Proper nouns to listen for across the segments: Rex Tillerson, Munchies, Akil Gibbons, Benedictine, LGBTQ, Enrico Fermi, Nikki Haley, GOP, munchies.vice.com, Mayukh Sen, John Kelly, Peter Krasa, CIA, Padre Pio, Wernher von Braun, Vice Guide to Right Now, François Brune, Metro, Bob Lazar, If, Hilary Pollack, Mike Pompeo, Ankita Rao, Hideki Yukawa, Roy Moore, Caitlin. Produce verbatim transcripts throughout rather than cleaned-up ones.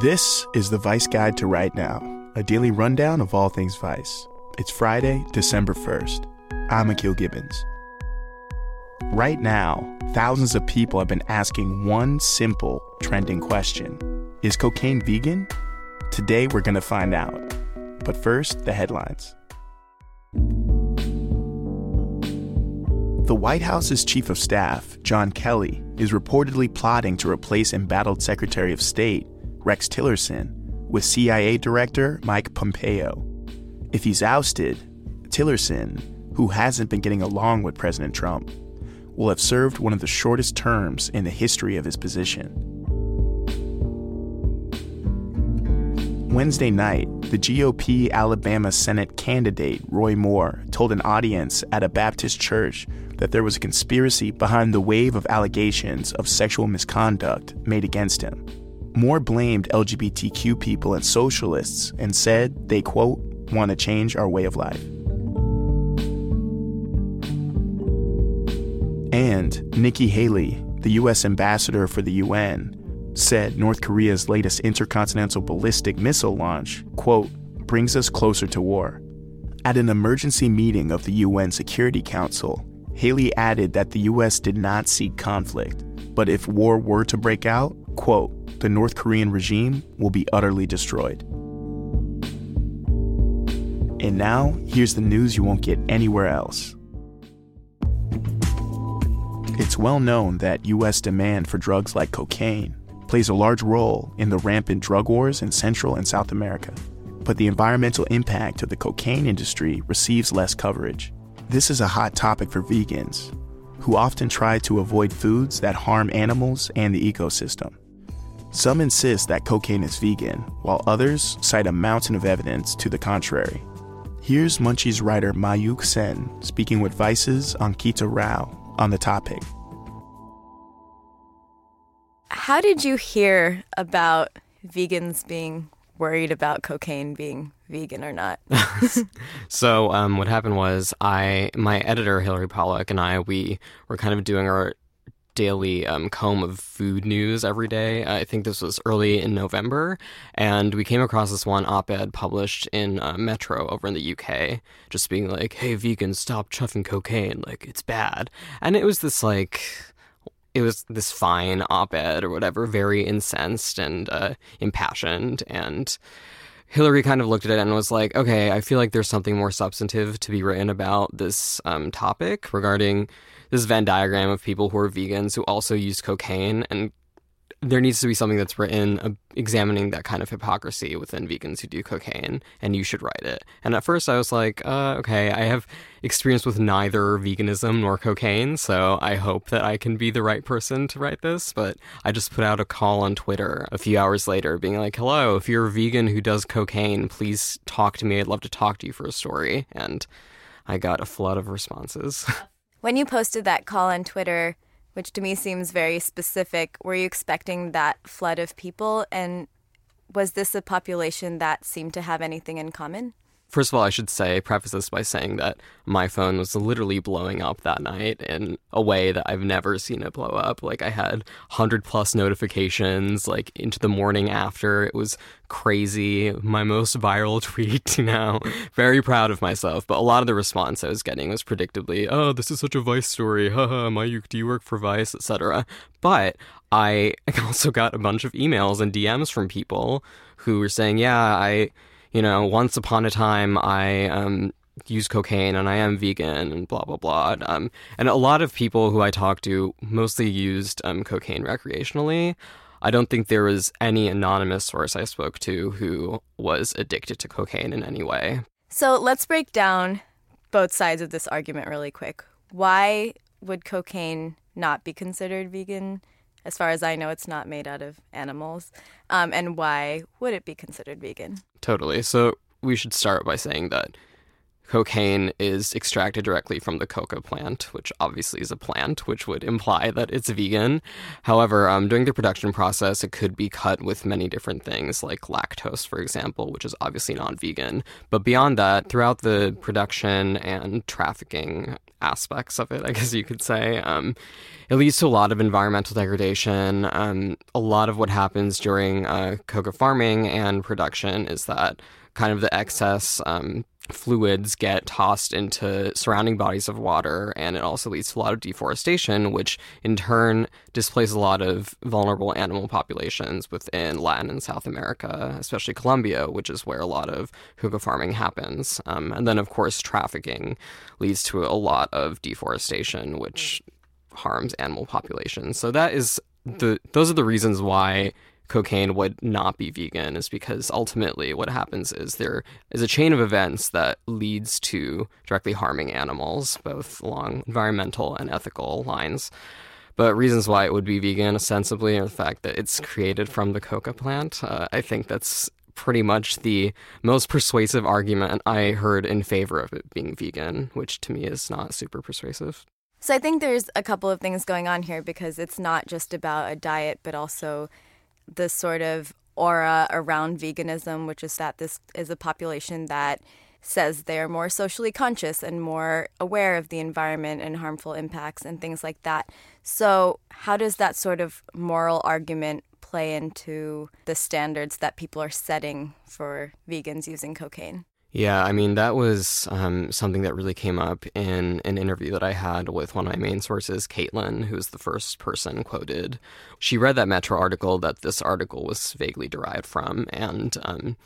This is the Vice Guide to Right Now, a daily rundown of all things Vice. It's Friday, December first. I'm Akil Gibbons. Right now, thousands of people have been asking one simple, trending question. Is cocaine vegan? Today, we're going to find out. But first, the headlines. The White House's chief of staff, John Kelly, is reportedly plotting to replace embattled Secretary of State Rex Tillerson with C I A Director Mike Pompeo. If he's ousted, Tillerson, who hasn't been getting along with President Trump, will have served one of the shortest terms in the history of his position. Wednesday night, the G O P Alabama Senate candidate Roy Moore told an audience at a Baptist church that there was a conspiracy behind the wave of allegations of sexual misconduct made against him. Moore blamed L G B T Q people and socialists and said they, quote, want to change our way of life. And Nikki Haley, the U S ambassador for the U N, said North Korea's latest intercontinental ballistic missile launch, quote, brings us closer to war. At an emergency meeting of the U N Security Council, Haley added that the U S did not seek conflict, but if war were to break out, quote, the North Korean regime will be utterly destroyed. And now, here's the news you won't get anywhere else. It's well known that U S demand for drugs like cocaine plays a large role in the rampant drug wars in Central and South America. But the environmental impact of the cocaine industry receives less coverage. This is a hot topic for vegans, who often try to avoid foods that harm animals and the ecosystem. Some insist that cocaine is vegan, while others cite a mountain of evidence to the contrary. Here's Munchies writer Mayukh Sen speaking with Vice's Ankita Rao on the topic. How did you hear about vegans being worried about cocaine being vegan or not? So um, what happened was I, my editor, Hilary Pollack, and I, we were kind of doing our daily um, comb of food news every day. I think this was early in November, and we came across this one op-ed published in uh, Metro over in the U K, just being like, hey, vegans, stop chuffing cocaine, like, it's bad. And it was this, like, it was this fine op-ed or whatever, very incensed and uh, impassioned, and Hillary kind of looked at it and was like, okay, I feel like there's something more substantive to be written about this um, topic regarding this Venn diagram of people who are vegans who also use cocaine, and there needs to be something that's written uh, examining that kind of hypocrisy within vegans who do cocaine, and you should write it. And at first I was like, uh, okay, I have experience with neither veganism nor cocaine, so I hope that I can be the right person to write this. But I just put out a call on Twitter a few hours later being like, hello, if you're a vegan who does cocaine, please talk to me. I'd love to talk to you for a story. And I got a flood of responses. When you posted that call on Twitter, which to me seems very specific, were you expecting that flood of people? And was this a population that seemed to have anything in common? First of all, I should say, preface this by saying that my phone was literally blowing up that night in a way that I've never seen it blow up. Like, I had one hundred plus notifications, like, into the morning after. It was crazy. My most viral tweet, you know. Very proud of myself. But a lot of the response I was getting was predictably, oh, this is such a Vice story. Haha, Mayukh, do you work for Vice, et cetera. But I also got a bunch of emails and D Ms from people who were saying, yeah, I... You know, once upon a time, I um, use cocaine and I am vegan and blah, blah, blah. Um, and a lot of people who I talked to mostly used um, cocaine recreationally. I don't think there was any anonymous source I spoke to who was addicted to cocaine in any way. So let's break down both sides of this argument really quick. Why would cocaine not be considered vegan? As far as I know, it's not made out of animals. Um, and why would it be considered vegan? Totally. So we should start by saying that cocaine is extracted directly from the coca plant, which obviously is a plant, which would imply that it's vegan. However, um, during the production process, it could be cut with many different things, like lactose, for example, which is obviously not vegan. But beyond that, throughout the production and trafficking aspects of it, I guess you could say, um, it leads to a lot of environmental degradation. Um, a lot of what happens during uh, coca farming and production is that kind of the excess um, fluids get tossed into surrounding bodies of water, and it also leads to a lot of deforestation, which in turn displaces a lot of vulnerable animal populations within Latin and South America, especially Colombia, which is where a lot of coca farming happens. Um, and then, of course, trafficking leads to a lot of deforestation, which harms animal populations. So that is the those are the reasons why cocaine would not be vegan, is because ultimately what happens is there is a chain of events that leads to directly harming animals, both along environmental and ethical lines. But reasons why it would be vegan, ostensibly, are the fact that it's created from the coca plant. Uh, I think that's pretty much the most persuasive argument I heard in favor of it being vegan, which to me is not super persuasive. So I think there's a couple of things going on here, because it's not just about a diet, but also the sort of aura around veganism, which is that this is a population that says they're more socially conscious and more aware of the environment and harmful impacts and things like that. So how does that sort of moral argument play into the standards that people are setting for vegans using cocaine? Yeah, I mean, that was um, something that really came up in an interview that I had with one of my main sources, Caitlin, who was the first person quoted. She read that Metro article that this article was vaguely derived from, and um,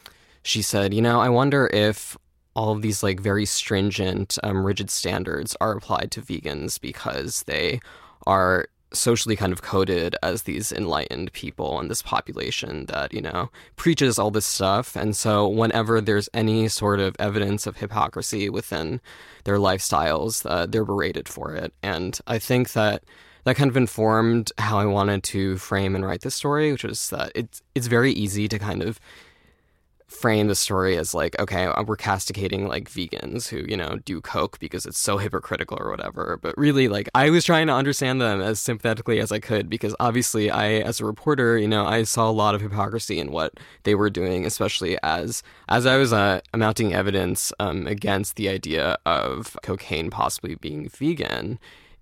she said, you know, I wonder if all of these like very stringent, um, rigid standards are applied to vegans because they are socially kind of coded as these enlightened people and this population that, you know, preaches all this stuff. And so whenever there's any sort of evidence of hypocrisy within their lifestyles, uh, they're berated for it. And I think that that kind of informed how I wanted to frame and write this story, which is that it's, it's very easy to kind of frame the story as like, okay, we're castigating like vegans who, you know, do coke because it's so hypocritical or whatever. But really, like, I was trying to understand them as sympathetically as I could, because obviously I, as a reporter, you know, I saw a lot of hypocrisy in what they were doing, especially as as I was uh, mounting evidence um, against the idea of cocaine possibly being vegan.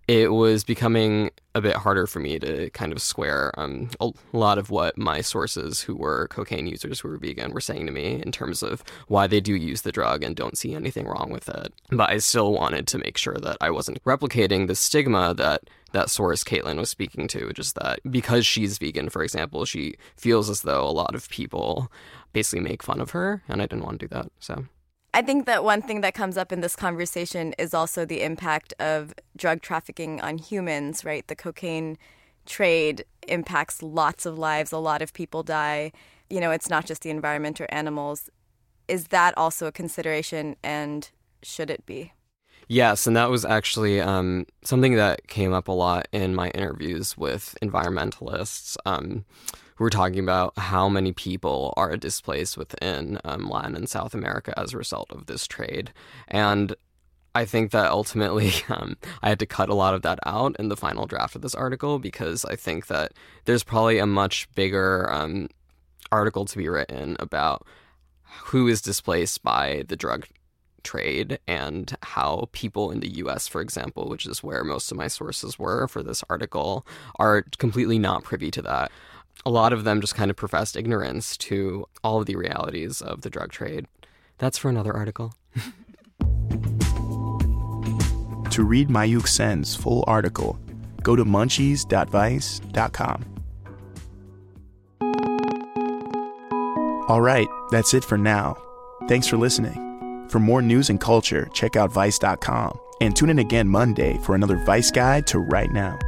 It was becoming a bit harder for me to kind of square um, a lot of what my sources who were cocaine users who were vegan were saying to me in terms of why they do use the drug and don't see anything wrong with it. But I still wanted to make sure that I wasn't replicating the stigma that that source Caitlin was speaking to, just that because she's vegan, for example, she feels as though a lot of people basically make fun of her, and I didn't want to do that. So I think that one thing that comes up in this conversation is also the impact of drug trafficking on humans, right? The cocaine trade impacts lots of lives. A lot of people die. You know, it's not just the environment or animals. Is that also a consideration, and should it be? Yes, and that was actually um, something that came up a lot in my interviews with environmentalists, um, who were talking about how many people are displaced within um, Latin and South America as a result of this trade. And I think that ultimately um, I had to cut a lot of that out in the final draft of this article, because I think that there's probably a much bigger um, article to be written about who is displaced by the drug trade and how people in the U S, for example, which is where most of my sources were for this article, are completely not privy to that. A lot of them just kind of professed ignorance to all of the realities of the drug trade. That's for another article. To read Mayukh Sen's full article, go to munchies dot vice dot com. All right, that's it for now. Thanks for listening. For more news and culture, check out vice dot com and tune in again Monday for another Vice Guide to Right Now.